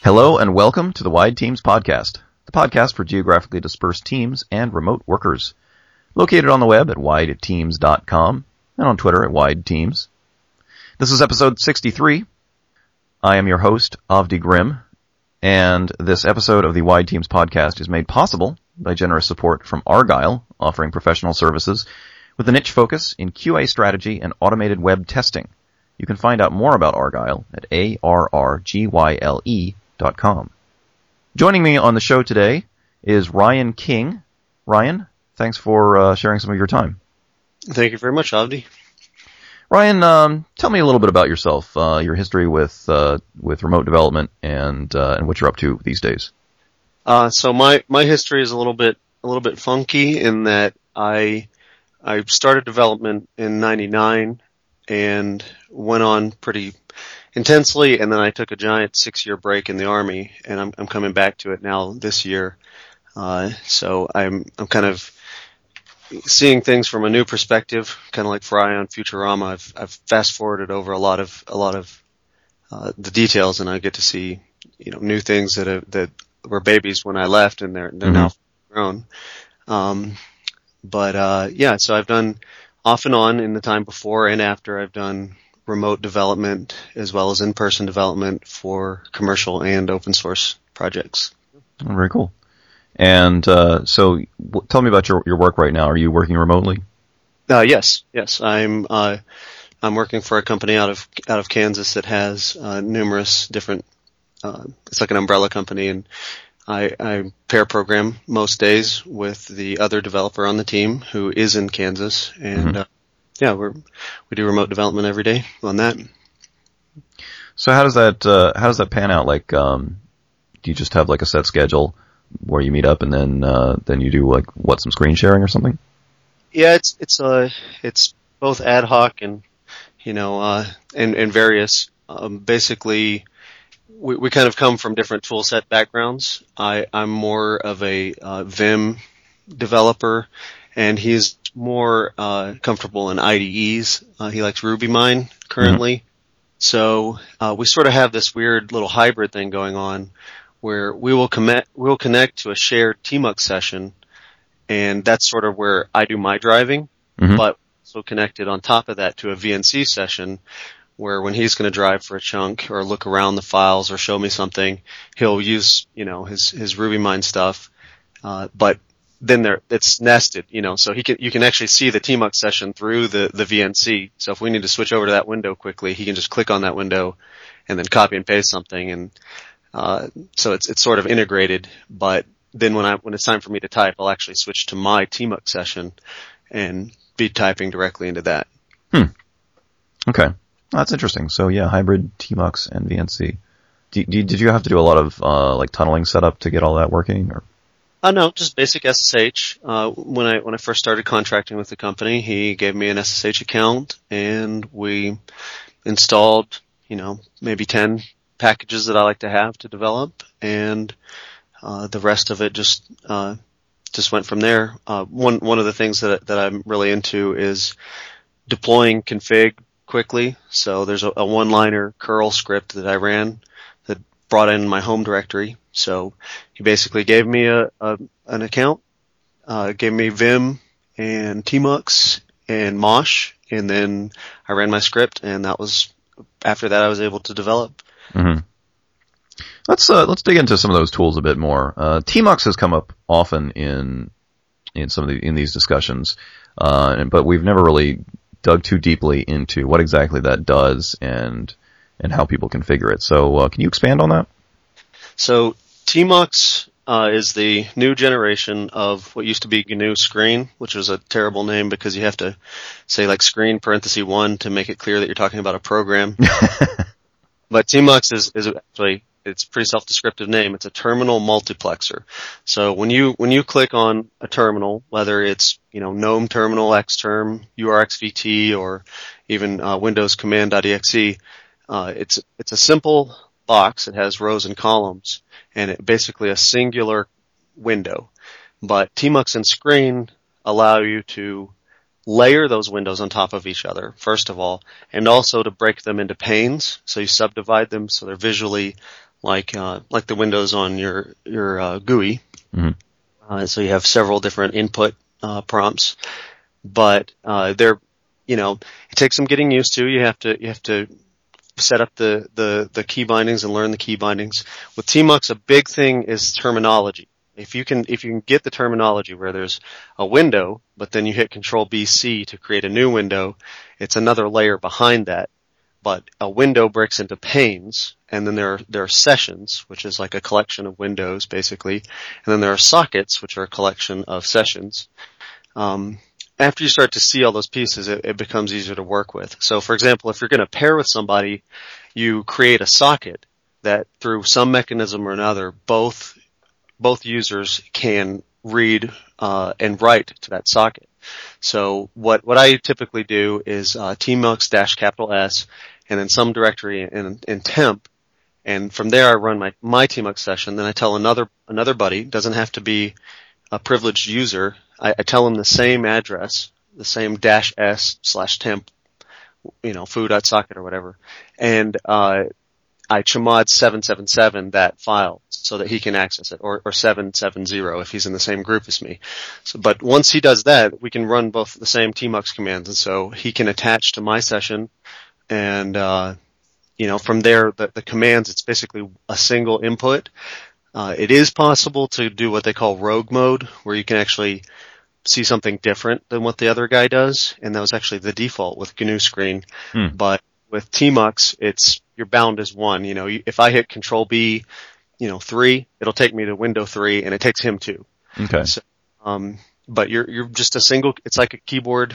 Hello and welcome to the Wide Teams Podcast, the podcast for geographically dispersed teams and remote workers. Located on the web at wideteams.com and on Twitter at wideteams. This is episode 63. I am your host, Avdi Grimm, and this episode of the Wide Teams Podcast is made possible by generous support from Argyle, offering professional services with a niche focus in QA strategy and automated web testing. You can find out more about Argyle at arrgyle.com. Joining me on the show today is Ryan King. Ryan, thanks for sharing some of your time. Thank you very much, Avdi. Ryan, tell me a little bit about yourself, your history with remote development, and what you're up to these days. So my history is a little bit funky in that I started development in '99 and went on pretty intensely, and then I took a giant 6-year break in the Army, and I'm coming back to it now this year. So I'm kind of seeing things from a new perspective, kind of like Fry on Futurama. I've fast forwarded over a lot of the details, and I get to see, you know, new things that were babies when I left, and they're now grown. So I've done off and on in the time before and after. I've done remote development as well as in-person development for commercial and open source projects. Very cool. And so tell me about your work right now. Are you working remotely? Yes. I'm working for a company out of Kansas that has numerous different. It's like an umbrella company, and I pair program most days with the other developer on the team who is in Kansas, and we do remote development every day on that. So how does that pan out? Like, do you just have like a set schedule where you meet up and then you do some screen sharing or something? Yeah, it's both ad hoc and, you know, and various. Basically, we kind of come from different tool set backgrounds. I'm more of a Vim developer, and he's more comfortable in IDEs. He likes RubyMine currently. Mm-hmm. So we sort of have this weird little hybrid thing going on, where we'll connect to a shared tmux session, and that's sort of where I do my driving, but also connected on top of that to a VNC session where when he's going to drive for a chunk or look around the files or show me something, he'll use, you know, his RubyMine stuff, but then it's nested, you know, so you can actually see the tmux session through the VNC. So if we need to switch over to that window quickly, he can just click on that window and then copy and paste something, and so it's sort of integrated, but then when it's time for me to type, I'll actually switch to my tmux session and be typing directly into that. Okay. Well, that's interesting. So yeah, hybrid tmux and VNC. Did you have to do a lot of tunneling setup to get all that working, or? No, just basic SSH. When I first started contracting with the company, he gave me an SSH account, and we installed, you know, maybe 10 packages that I like to have to develop, and the rest of it just went from there. One of the things that I'm really into is deploying config quickly. So there's a one-liner curl script that I ran that brought in my home directory. So he basically gave me an account, gave me Vim and tmux and mosh, and then I ran my script, and that was after that I was able to develop. Mm-hmm. Let's dig into some of those tools a bit more. Tmux has come up often in these discussions, but we've never really dug too deeply into what exactly that does and how people configure it. So can you expand on that? So tmux is the new generation of what used to be GNU Screen, which was a terrible name because you have to say like screen ~1 to make it clear that you're talking about a program. But tmux is actually it's a pretty self-descriptive name. It's a terminal multiplexer. So when you click on a terminal, whether it's GNOME terminal, Xterm, URXVT, or even Windows command.exe, it's a simple box. It has rows and columns, and it basically a singular window. But tmux and Screen allow you to layer those windows on top of each other, first of all, and also to break them into panes. So you subdivide them so they're visually like the windows on your GUI. Mm-hmm. So you have several different input prompts, but they're it takes some getting used to. You have to set up the key bindings and learn the key bindings. With tmux, a big thing is terminology. If you can get the terminology where there's a window, but then you hit Control-B-C to create a new window, it's another layer behind that. But a window breaks into panes, and then there are sessions, which is like a collection of windows, basically. And then there are sockets, which are a collection of sessions. After you start to see all those pieces, it becomes easier to work with. So, for example, if you're going to pair with somebody, you create a socket that through some mechanism or another, both users can read and write to that socket. So what I typically do is tmux -S and then some directory in temp, and from there I run my tmux session. Then I tell another buddy, doesn't have to be a privileged user, I tell him the same address, the same -S/temp, foo.socket or whatever, and I chmod 777 that file so that he can access it, or 770 if he's in the same group as me. So, but once he does that, we can run both the same tmux commands, and so he can attach to my session, and from there the commands, it's basically a single input. It is possible to do what they call rogue mode, where you can actually see something different than what the other guy does, and that was actually the default with GNU Screen. But with tmux, you're bound as one. If I hit Control-B, 3, it'll take me to window 3, and it takes him 2. Okay. So, but you're just a single. It's like a keyboard.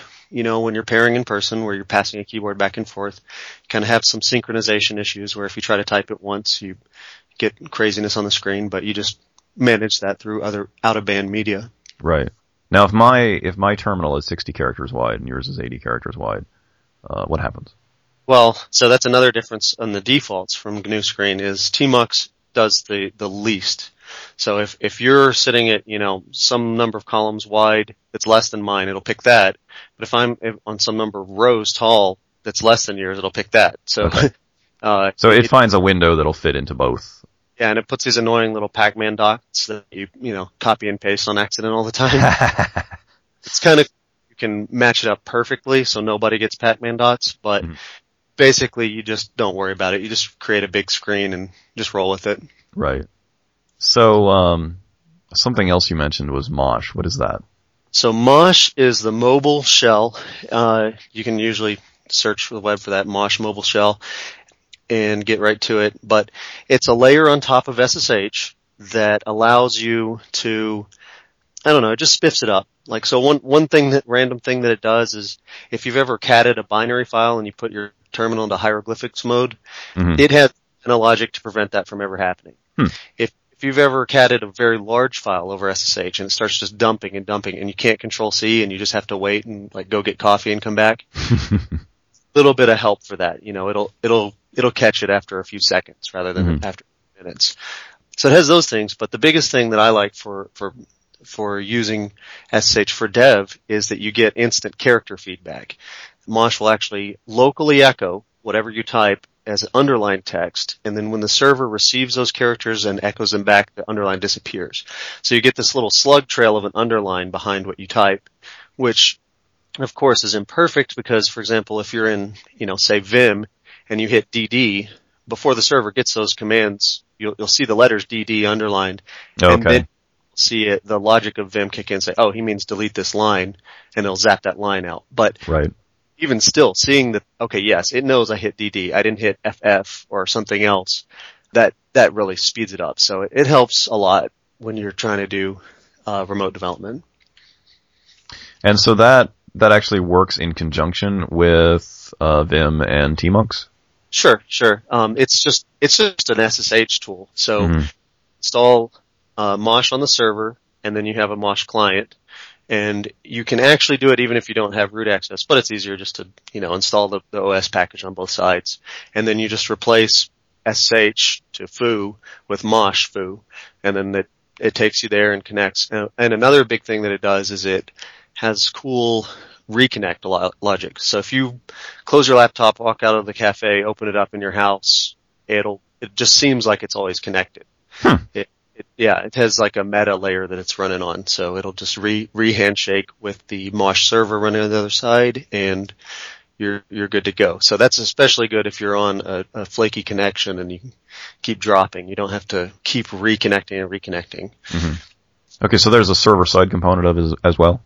When you're pairing in person, where you're passing a keyboard back and forth, you kind of have some synchronization issues where if you try to type it once, you get craziness on the screen. But you just manage that through other out-of-band media. Right. Now, if my terminal is 60 characters wide and yours is 80 characters wide, what happens? Well, so that's another difference on the defaults from GNU Screen is tmux does the least. So if you're sitting at, some number of columns wide that's less than mine, it'll pick that. But if I'm on some number of rows tall that's less than yours, it'll pick that. So, okay. So it finds a window that'll fit into both. Yeah, and it puts these annoying little Pac-Man dots that you copy and paste on accident all the time. It's kind of, you can match it up perfectly so nobody gets Pac-Man dots, but... Mm-hmm. Basically, you just don't worry about it. You just create a big screen and just roll with it. Right. So something else you mentioned was mosh. What is that? So mosh is the mobile shell. You can usually search for the web for that, mosh mobile shell, and get right to it. But it's a layer on top of SSH that allows you to, it just spiffs it up. Like, so random thing that it does is if you've ever catted a binary file and you put your terminal into hieroglyphics mode, mm-hmm. It has a logic to prevent that from ever happening. If you've ever catted a very large file over SSH and it starts just dumping and you can't Control-C and you just have to wait and go get coffee and come back, little bit of help for that. It'll catch it after a few seconds rather than after minutes. So it has those things, but the biggest thing that I like for using SSH for dev is that you get instant character feedback. Mosh will actually locally echo whatever you type as underlined text, and then when the server receives those characters and echoes them back, the underline disappears. So you get this little slug trail of an underline behind what you type, which, of course, is imperfect because, for example, if you're in, say Vim, and you hit DD, before the server gets those commands, you'll see the letters DD underlined, okay. And then see it, the logic of Vim kick in and say, oh, he means delete this line, and it'll zap that line out. But even still, seeing that, okay, yes, it knows I hit DD, I didn't hit FF or something else, that really speeds it up. So it helps a lot when you're trying to do remote development. And so that actually works in conjunction with Vim and tmux? Sure. It's just an SSH tool. So install mosh on the server, and then you have a mosh client. And you can actually do it even if you don't have root access, but it's easier just to, install the OS package on both sides. And then you just replace SSH to foo with mosh foo, and then it takes you there and connects. And another big thing that it does is it has cool reconnect logic. So if you close your laptop, walk out of the cafe, open it up in your house, it just seems like it's always connected. It has like a meta layer that it's running on, so it'll just re-handshake with the mosh server running on the other side, and you're good to go. So that's especially good if you're on a flaky connection and you keep dropping. You don't have to keep reconnecting. Mm-hmm. Okay, so there's a server-side component of it as well?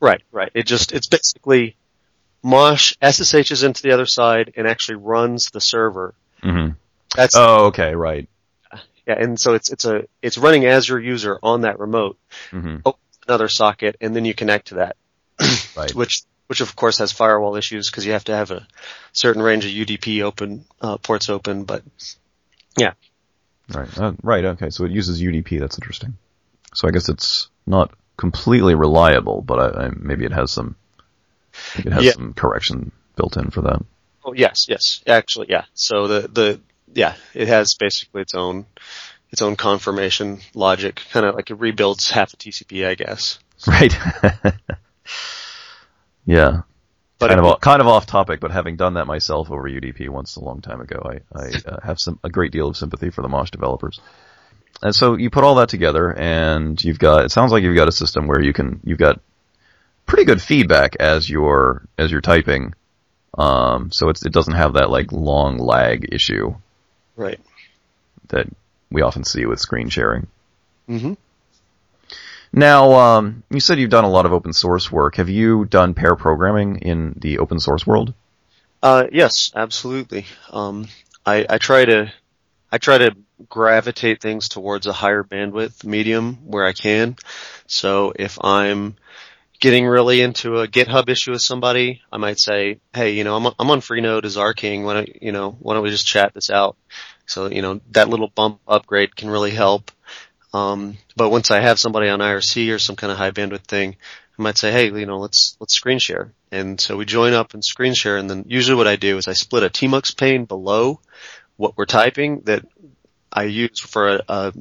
Right. It's basically mosh SSHs into the other side and actually runs the server. Mm-hmm. Okay, right. Yeah, and so it's running as your user on that remote. Mm-hmm. Open another socket, and then you connect to that, right. which of course has firewall issues because you have to have a certain range of UDP ports open. But yeah, right. Okay, so it uses UDP. That's interesting. So I guess it's not completely reliable, but maybe it has some. Some correction built in for that. Oh yes, actually, yeah. So it has basically its own confirmation logic, kind of like it rebuilds half a TCP, I guess. Right. Yeah. But kind of off topic, but having done that myself over UDP once a long time ago, I have a great deal of sympathy for the Mosh developers. And so you put all that together, and it sounds like you've got a system where you've got pretty good feedback as you're typing. So it doesn't have that like long lag issue. Right. That we often see with screen sharing. Mm-hmm. Now, you said you've done a lot of open source work. Have you done pair programming in the open source world? Yes, absolutely. I try to gravitate things towards a higher bandwidth medium where I can. So if I'm getting really into a GitHub issue with somebody, I might say, hey, I'm on Freenode as our king. Why don't we just chat this out? So, that little bump upgrade can really help. But once I have somebody on IRC or some kind of high bandwidth thing, I might say, hey, let's screen share. And so we join up and screen share. And then usually what I do is I split a tmux pane below what we're typing that I use for a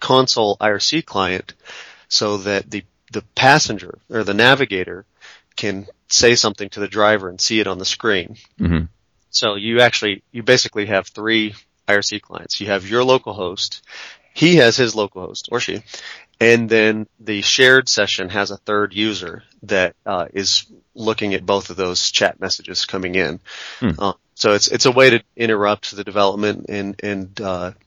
console IRC client so that the passenger or the navigator can say something to the driver and see it on the screen. Mm-hmm. So you basically have three IRC clients. You have your local host. He has his local host, or she. And then the shared session has a third user that is looking at both of those chat messages coming in. Mm. So it's a way to interrupt the development and kind of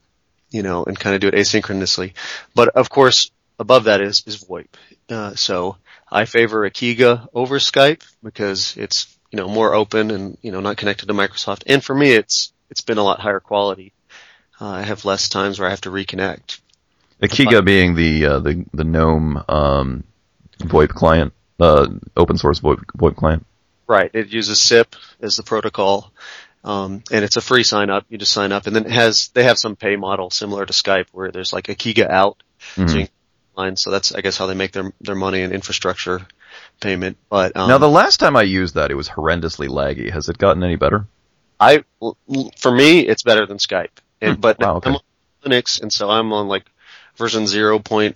do it asynchronously. But of course, above that is VoIP. So I favor Ekiga over Skype because it's, more open and, not connected to Microsoft. And for me, it's been a lot higher quality. I have less times where I have to reconnect. Ekiga being the GNOME, VoIP client, open source VoIP client. Right. It uses SIP as the protocol. And it's a free sign up. You just sign up, and then they have some pay model similar to Skype where there's like Ekiga out. Mm-hmm. So that's, I guess, how they make their money in infrastructure payment. But now, the last time I used that, it was horrendously laggy. Has it gotten any better? For me, it's better than Skype. I'm on Linux, and so I'm on like version 0.4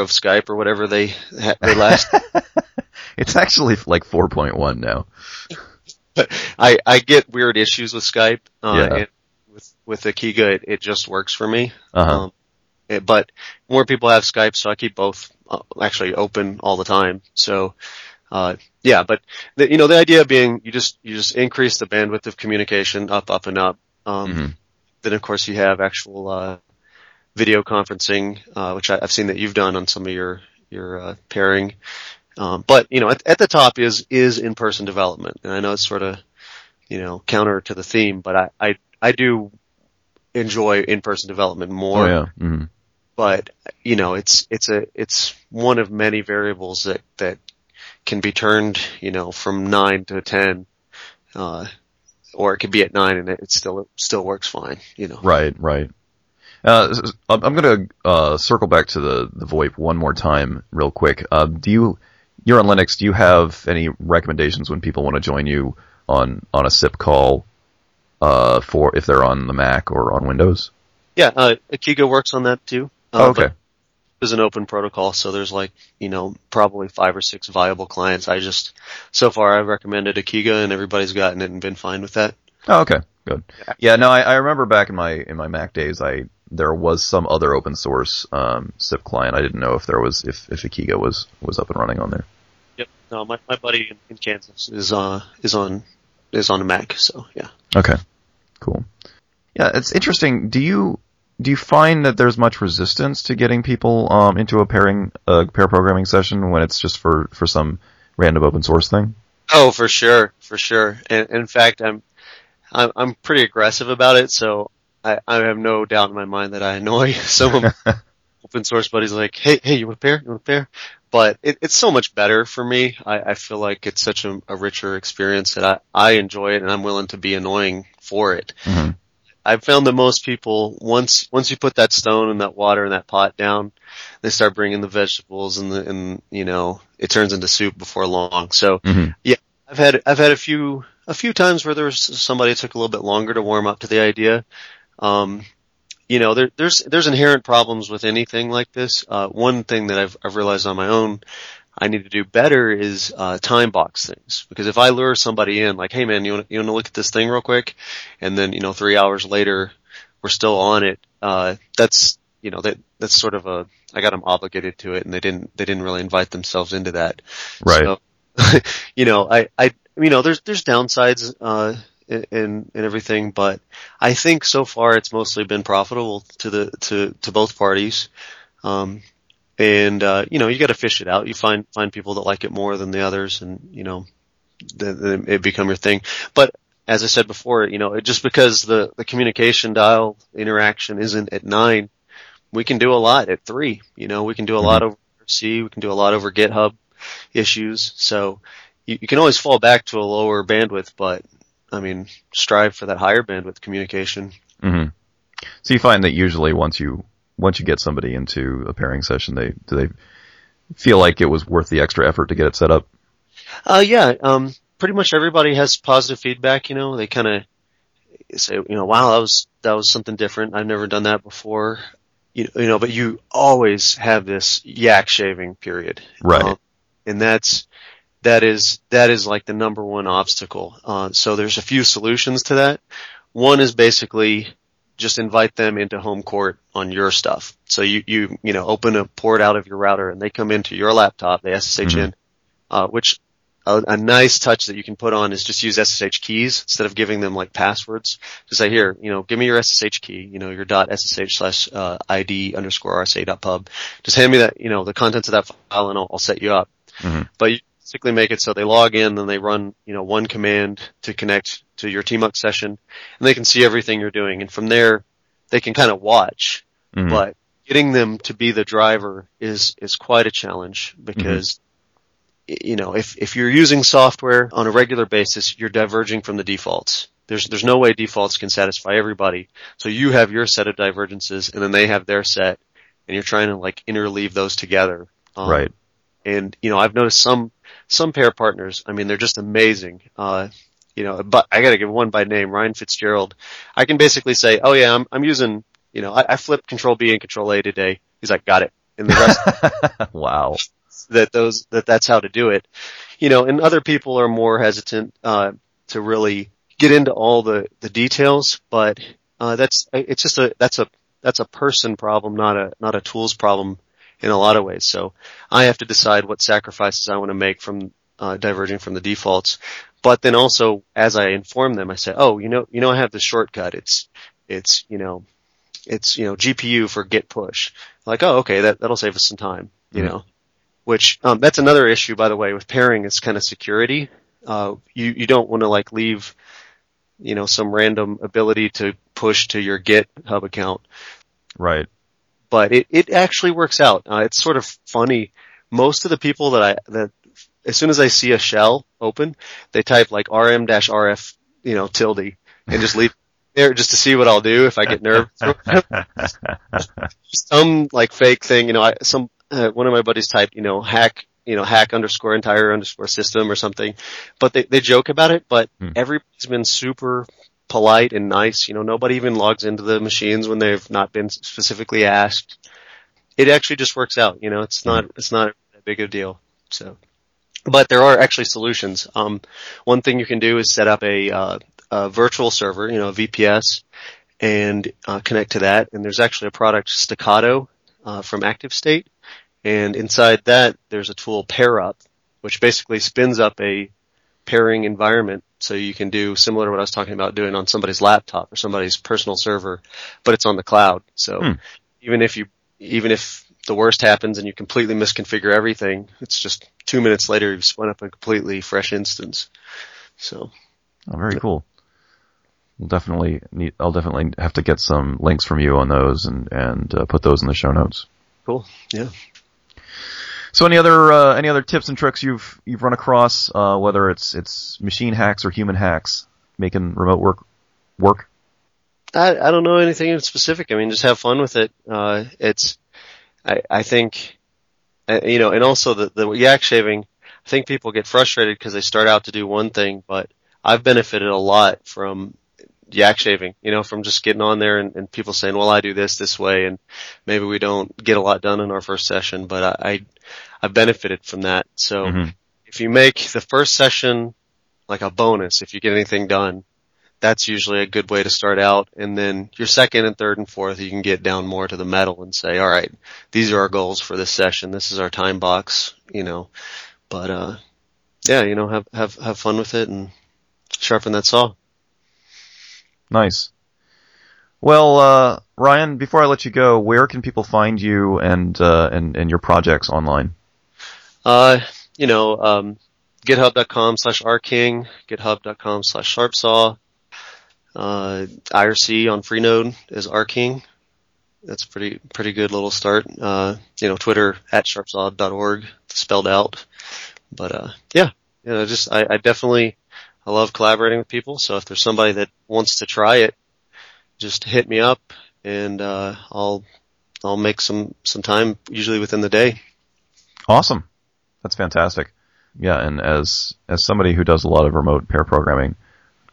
of Skype or whatever they last. It's actually like 4.1 now. But I get weird issues with Skype. And with Ekiga, it just works for me. Uh-huh. But more people have Skype, so I keep both actually open all the time. So, but the idea being you just increase the bandwidth of communication up and up. Mm-hmm. Then of course you have actual video conferencing, which I've seen that you've done on some of your pairing. But at the top is in-person development, and I know it's sort of counter to the theme, but I do enjoy in-person development more. Oh, yeah. Mm-hmm. But, it's one of many variables that can be turned, from 9 to 10, or it could be at 9 and it still works fine, you know. Right, right. I'm going to circle back to the VoIP one more time real quick. You're on Linux. Do you have any recommendations when people want to join you on a SIP call for if they're on the Mac or on Windows? Yeah, Ekiga works on that too. Okay. Is an open protocol, so there's probably 5 or 6 viable clients. So far I've recommended Ekiga and everybody's gotten it and been fine with that. Oh, okay, good. Yeah, no, I remember back in my Mac days, there was some other open source SIP client. I didn't know if there was if Ekiga was up and running on there. Yep. No, my buddy in Kansas is on a Mac, so yeah. Okay, cool. Yeah, it's interesting. Do you find that there's much resistance to getting people into a pair programming session when it's just for some random open source thing? Oh, for sure. And in fact, I'm pretty aggressive about it, so I have no doubt in my mind that I annoy some of my open source buddies. Like, hey, you want a pair? But it's so much better for me. I feel like it's such a richer experience that I enjoy it, and I'm willing to be annoying for it. Mm-hmm. I've found that most people, once you put that stone and that water and that pot down, they start bringing the vegetables and it turns into soup before long. So yeah, I've had a few times where there was somebody that took a little bit longer to warm up to the idea. There's inherent problems with anything like this. One thing that I've realized on my own I need to do better is time box things, because if I lure somebody in, like, hey man, you want to look at this thing real quick, and then 3 hours later we're still on it, that's sort of I got them obligated to it, and they didn't really invite themselves into that. Right. So, there's downsides and everything, but I think so far it's mostly been profitable to both parties. You got to fish it out. You find people that like it more than the others, and then it become your thing. But as I said before, just because the communication dial interaction isn't at 9, we can do a lot at 3. We can do a lot over C. We can do a lot over GitHub issues. So you can always fall back to a lower bandwidth, but strive for that higher bandwidth communication. Mm-hmm. So you find that usually once you get somebody into a pairing session, do they feel like it was worth the extra effort to get it set up? Pretty much everybody has positive feedback. They kind of say, wow, that was something different. I've never done that before. But you always have this yak shaving period, right? And that is like the number one obstacle. So there's a few solutions to that. One is basically just invite them into home court on your stuff. So you open a port out of your router and they come into your laptop. They SSH in, which a nice touch that you can put on is just use SSH keys instead of giving them like passwords. Just say, here, give me your SSH key, your .ssh/id_rsa.pub. Just hand me that, the contents of that file, and I'll set you up. Mm-hmm. But you basically make it so they log in and they run, one command to connect to your tmux session, and they can see everything you're doing. And from there, they can kind of watch. Mm-hmm. But getting them to be the driver is quite a challenge, because, if you're using software on a regular basis, you're diverging from the defaults. There's no way defaults can satisfy everybody. So you have your set of divergences, and then they have their set, and you're trying to interleave those together. Right. And, I've noticed some pair partners, they're just amazing. But I gotta give one by name, Ryan Fitzgerald. I can basically say, oh yeah, I'm using, I flipped Control-B and Control-A today. He's like, got it. And the rest. Wow. That's how to do it. And other people are more hesitant, to really get into all the details, but, that's a person problem, not a tools problem in a lot of ways. So I have to decide what sacrifices I want to make from, diverging from the defaults. But then also, as I inform them, I say, oh, I have this shortcut. It's GPU for git push. Like, oh, okay, that'll save us some time, you know, which, that's another issue, by the way, with pairing is kind of security. You don't want to leave, some random ability to push to your GitHub account. Right. But it actually works out. It's sort of funny. Most of the people that as soon as I see a shell open, they type rm-rf you know, tilde, and just leave there just to see what I'll do if I get nervous. Some like fake thing, you know. One of my buddies typed, you know, hack, you know, hack_entire_system or something, but they joke about it. But everybody's been super polite and nice. You know, nobody even logs into the machines when they've not been specifically asked. It actually just works out. You know, it's not that big a deal. So, but there are actually solutions. One thing you can do is set up a virtual server, you know, a VPS, and connect to that. And there's actually a product, Staccato, from ActiveState. And inside that, there's a tool, PairUp, which basically spins up a pairing environment. So you can do similar to what I was talking about doing on somebody's laptop or somebody's personal server, but it's on the cloud. So even if the worst happens and you completely misconfigure everything, it's just 2 minutes later you've spun up a completely fresh instance. So very cool. I'll definitely have to get some links from you on those and put those in the show notes. Cool. Yeah. So any other tips and tricks you've run across, whether it's machine hacks or human hacks, making remote work? I don't know anything specific. I mean, just have fun with it. And also the yak shaving. I think people get frustrated because they start out to do one thing, but I've benefited a lot from yak shaving, you know, from just getting on there and people saying, well, I do this way, and maybe we don't get a lot done in our first session, but I benefited from that. So if you make the first session like a bonus, if you get anything done, that's usually a good way to start out. And then your second and third and fourth, you can get down more to the metal and say, all right, these are our goals for this session. This is our time box, you know, but, yeah, you know, have fun with it and sharpen that saw. Nice. Well, Ryan, before I let you go, where can people find you and your projects online? GitHub.com/rking, GitHub.com/sharpsaw, IRC on Freenode is rking. That's a pretty good little start. Twitter @sharpsaw.org spelled out. But I love collaborating with people, so if there's somebody that wants to try it, just hit me up, and I'll make some time, usually within the day. Awesome. That's fantastic. Yeah, and as somebody who does a lot of remote pair programming,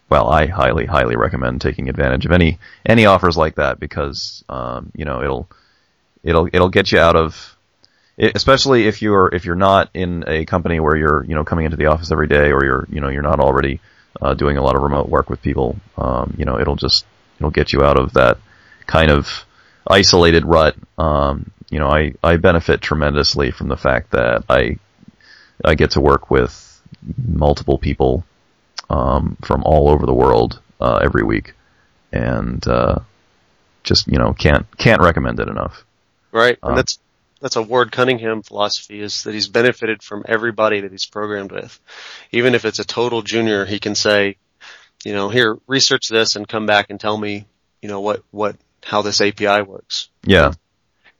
well, I highly, highly recommend taking advantage of any offers like that, because it'll get you out of, especially if you're not in a company where you're, you know, coming into the office every day, or you're not already doing a lot of remote work with people, it'll get you out of that kind of isolated rut. I benefit tremendously from the fact that I get to work with multiple people from all over the world every week, and can't recommend it enough. Right, and that's a Ward Cunningham philosophy, is that he's benefited from everybody that he's programmed with. Even if it's a total junior, he can say, you know, here, research this and come back and tell me, you know, how this API works. Yeah.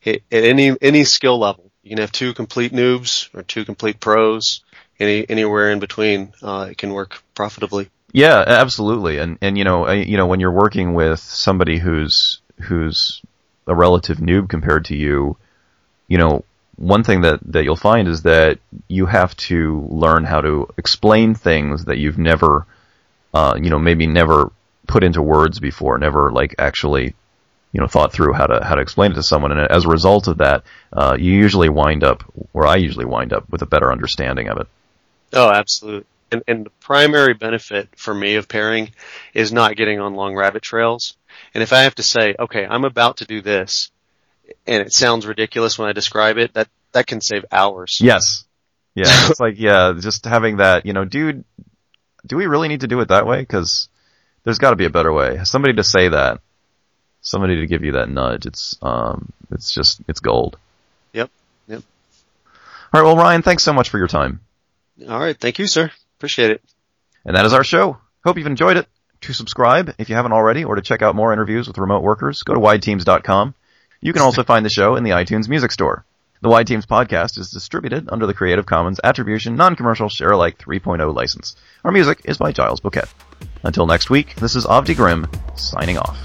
At any skill level, you can have two complete noobs or two complete pros, anywhere in between, it can work profitably. Yeah, absolutely. And when you're working with somebody who's a relative noob compared to you, you know, one thing that you'll find is that you have to learn how to explain things that you've never, maybe never put into words before, never like actually, you know, thought through how to explain it to someone. And as a result of that, I usually wind up with a better understanding of it. Oh, absolutely. And the primary benefit for me of pairing is not getting on long rabbit trails. And if I have to say, okay, I'm about to do this, and it sounds ridiculous when I describe it, that can save hours. Yes. Yeah. It's like, yeah, just having that, you know, dude, do we really need to do it that way? 'Cause there's gotta be a better way. Somebody to say that, somebody to give you that nudge. It's gold. Yep. All right. Well, Ryan, thanks so much for your time. All right. Thank you, sir. Appreciate it. And that is our show. Hope you've enjoyed it. To subscribe, if you haven't already, or to check out more interviews with remote workers, go to wideteams.com. You can also find the show in the iTunes Music Store. The Wide Teams podcast is distributed under the Creative Commons Attribution Non-Commercial Share Alike 3.0 license. Our music is by Giles Bouquet. Until next week, this is Avdi Grimm, signing off.